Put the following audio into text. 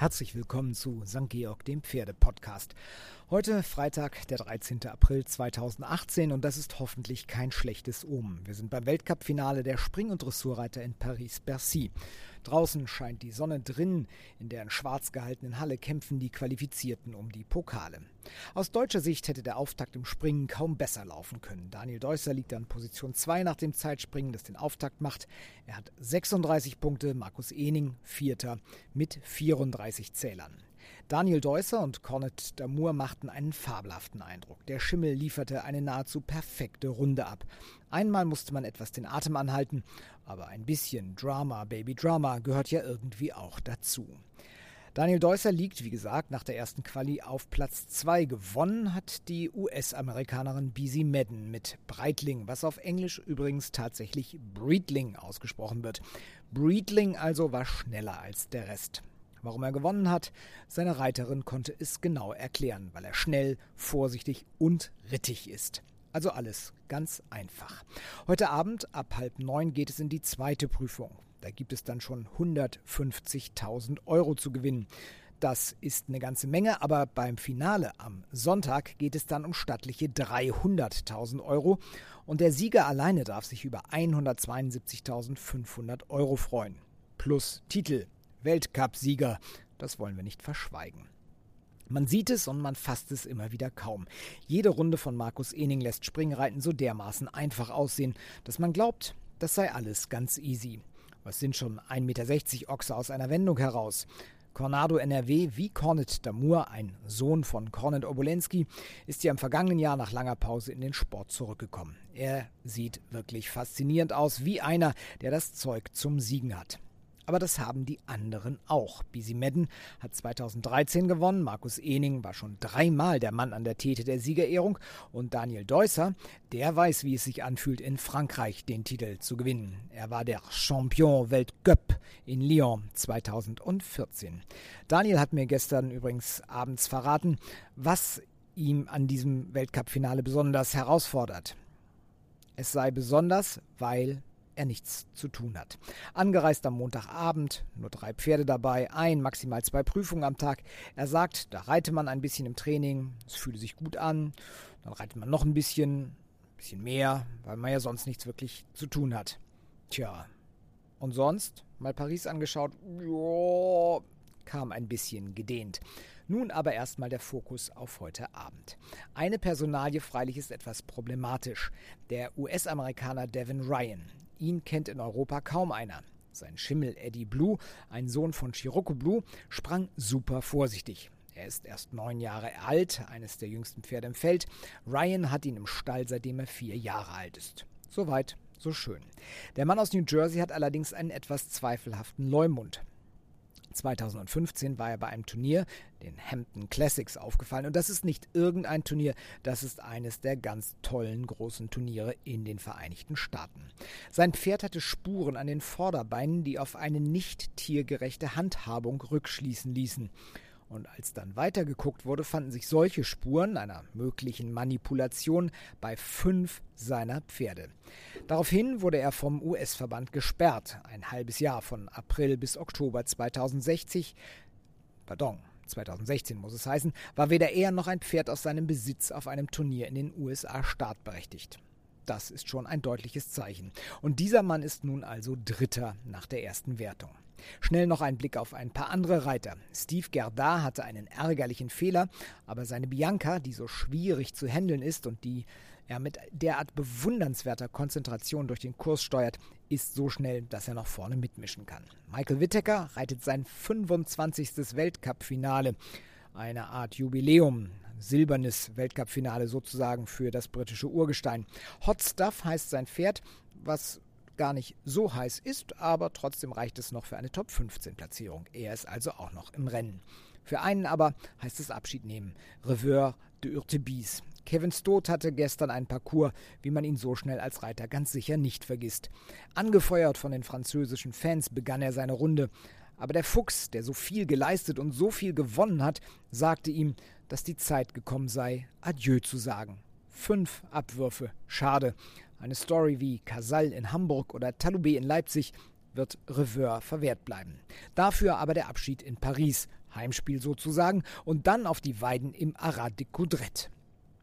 Herzlich willkommen zu St. Georg, dem Pferde-Podcast. Heute Freitag, der 13. April 2018 und das ist hoffentlich kein schlechtes Omen. Wir sind beim Weltcup-Finale der Spring- und Dressurreiter in Paris-Bercy. Draußen scheint die Sonne, drinnen in der in schwarz gehaltenen Halle kämpfen die Qualifizierten um die Pokale. Aus deutscher Sicht hätte der Auftakt im Springen kaum besser laufen können. Daniel Deußer liegt an Position 2 nach dem Zeitspringen, das den Auftakt macht. Er hat 36 Punkte, Markus Ehning Vierter mit 34 Zählern. Daniel Deußer und Cornet d'Amour machten einen fabelhaften Eindruck. Der Schimmel lieferte eine nahezu perfekte Runde ab. Einmal musste man etwas den Atem anhalten, aber ein bisschen Drama, Baby Drama gehört ja irgendwie auch dazu. Daniel Deußer liegt, wie gesagt, nach der ersten Quali auf Platz 2. Gewonnen hat die US-Amerikanerin Beezie Madden mit Breitling, was auf Englisch übrigens tatsächlich Breitling ausgesprochen wird. Breitling also war schneller als der Rest. Warum er gewonnen hat, seine Reiterin konnte es genau erklären, weil er schnell, vorsichtig und rittig ist. Also alles ganz einfach. Heute Abend ab 20:30 geht es in die zweite Prüfung. Da gibt es dann schon 150.000 € zu gewinnen. Das ist eine ganze Menge, aber beim Finale am Sonntag geht es dann um stattliche 300.000 € und der Sieger alleine darf sich über 172.500 € freuen. Plus Titel. Weltcup-Sieger, das wollen wir nicht verschweigen. Man sieht es und man fasst es immer wieder kaum. Jede Runde von Markus Ehning lässt Springreiten so dermaßen einfach aussehen, dass man glaubt, das sei alles ganz easy. Was sind schon 1,60 Meter Ochse aus einer Wendung heraus? Cornado NRW wie Cornet d'Amour, ein Sohn von Cornet Obolensky, ist ja im vergangenen Jahr nach langer Pause in den Sport zurückgekommen. Er sieht wirklich faszinierend aus, wie einer, der das Zeug zum Siegen hat. Aber das haben die anderen auch. Beezie Madden hat 2013 gewonnen, Markus Ehning war schon dreimal der Mann an der Tete der Siegerehrung und Daniel Deußer, der weiß, wie es sich anfühlt, in Frankreich den Titel zu gewinnen. Er war der Champion Weltcup in Lyon 2014. Daniel hat mir gestern übrigens abends verraten, was ihm an diesem Weltcup-Finale besonders herausfordert. Es sei besonders, weil er nichts zu tun hat. Angereist am Montagabend, nur 3 Pferde dabei, maximal 2 Prüfungen am Tag. Er sagt, da reite man ein bisschen im Training, es fühle sich gut an, dann reitet man noch ein bisschen mehr, weil man ja sonst nichts wirklich zu tun hat. Tja, und sonst? Mal Paris angeschaut, joa, kam ein bisschen gedehnt. Nun aber erstmal der Fokus auf heute Abend. Eine Personalie freilich ist etwas problematisch. Der US-Amerikaner Devin Ryan. Ihn kennt in Europa kaum einer. Sein Schimmel Eddie Blue, ein Sohn von Chirucco Blue, sprang super vorsichtig. Er ist erst 9 Jahre alt, eines der jüngsten Pferde im Feld. Ryan hat ihn im Stall, seitdem er 4 Jahre alt ist. Soweit, so schön. Der Mann aus New Jersey hat allerdings einen etwas zweifelhaften Leumund. 2015 war er bei einem Turnier, den Hampton Classics, aufgefallen. Und das ist nicht irgendein Turnier, das ist eines der ganz tollen großen Turniere in den Vereinigten Staaten. Sein Pferd hatte Spuren an den Vorderbeinen, die auf eine nicht tiergerechte Handhabung rückschließen ließen. Und als dann weitergeguckt wurde, fanden sich solche Spuren einer möglichen Manipulation bei 5 seiner Pferde. Daraufhin wurde er vom US-Verband gesperrt. Ein halbes Jahr, von April bis Oktober 2016 muss es heißen, war weder er noch ein Pferd aus seinem Besitz auf einem Turnier in den USA startberechtigt. Das ist schon ein deutliches Zeichen. Und dieser Mann ist nun also Dritter nach der ersten Wertung. Schnell noch ein Blick auf ein paar andere Reiter. Steve Gerda hatte einen ärgerlichen Fehler, aber seine Bianca, die so schwierig zu handeln ist und die er mit derart bewundernswerter Konzentration durch den Kurs steuert, ist so schnell, dass er noch vorne mitmischen kann. Michael Whittaker reitet sein 25. Weltcup-Finale, eine Art Jubiläum. Silbernes Weltcup-Finale sozusagen für das britische Urgestein. Hot Stuff heißt sein Pferd, was gar nicht so heiß ist, aber trotzdem reicht es noch für eine Top-15-Platzierung. Er ist also auch noch im Rennen. Für einen aber heißt es Abschied nehmen. Reveur de Urtebis. Kevin Stoth hatte gestern einen Parcours, wie man ihn so schnell als Reiter ganz sicher nicht vergisst. Angefeuert von den französischen Fans begann er seine Runde. Aber der Fuchs, der so viel geleistet und so viel gewonnen hat, sagte ihm, dass die Zeit gekommen sei, Adieu zu sagen. 5 Abwürfe, schade. Eine Story wie Casal in Hamburg oder Taloubé in Leipzig wird Reveur verwehrt bleiben. Dafür aber der Abschied in Paris, Heimspiel sozusagen, und dann auf die Weiden im Arad de Coudrette.